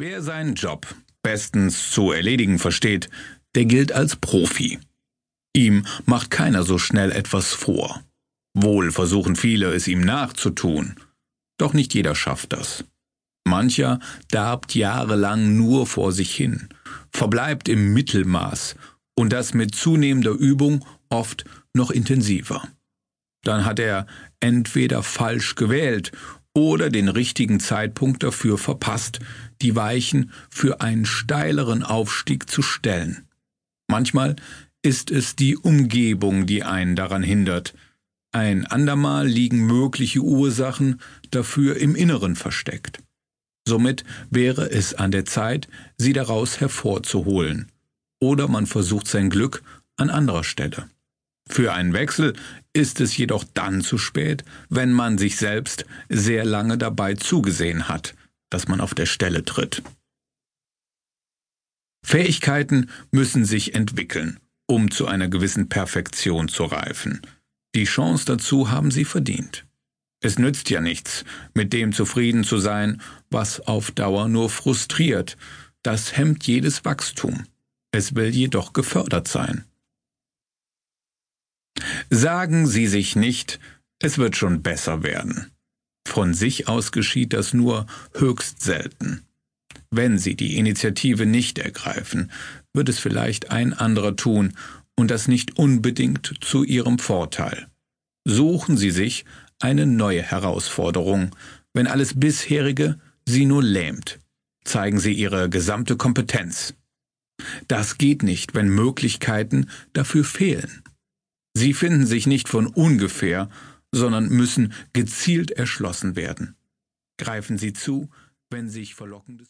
Wer seinen Job bestens zu erledigen versteht, der gilt als Profi. Ihm macht keiner so schnell etwas vor. Wohl versuchen viele, es ihm nachzutun. Doch nicht jeder schafft das. Mancher darbt jahrelang nur vor sich hin, verbleibt im Mittelmaß und das mit zunehmender Übung oft noch intensiver. Dann hat er entweder falsch gewählt oder den richtigen Zeitpunkt dafür verpasst, die Weichen für einen steileren Aufstieg zu stellen. Manchmal ist es die Umgebung, die einen daran hindert. Ein andermal liegen mögliche Ursachen dafür im Inneren versteckt. Somit wäre es an der Zeit, sie daraus hervorzuholen. Oder man versucht sein Glück an anderer Stelle. Für einen Wechsel ist es jedoch dann zu spät, wenn man sich selbst sehr lange dabei zugesehen hat, dass man auf der Stelle tritt. Fähigkeiten müssen sich entwickeln, um zu einer gewissen Perfektion zu reifen. Die Chance dazu haben sie verdient. Es nützt ja nichts, mit dem zufrieden zu sein, was auf Dauer nur frustriert. Das hemmt jedes Wachstum. Es will jedoch gefördert sein. Sagen Sie sich nicht, es wird schon besser werden. Von sich aus geschieht das nur höchst selten. Wenn Sie die Initiative nicht ergreifen, wird es vielleicht ein anderer tun und das nicht unbedingt zu Ihrem Vorteil. Suchen Sie sich eine neue Herausforderung, wenn alles bisherige Sie nur lähmt. Zeigen Sie Ihre gesamte Kompetenz. Das geht nicht, wenn Möglichkeiten dafür fehlen. Sie finden sich nicht von ungefähr, sondern müssen gezielt erschlossen werden. Greifen Sie zu, wenn sich Verlockendes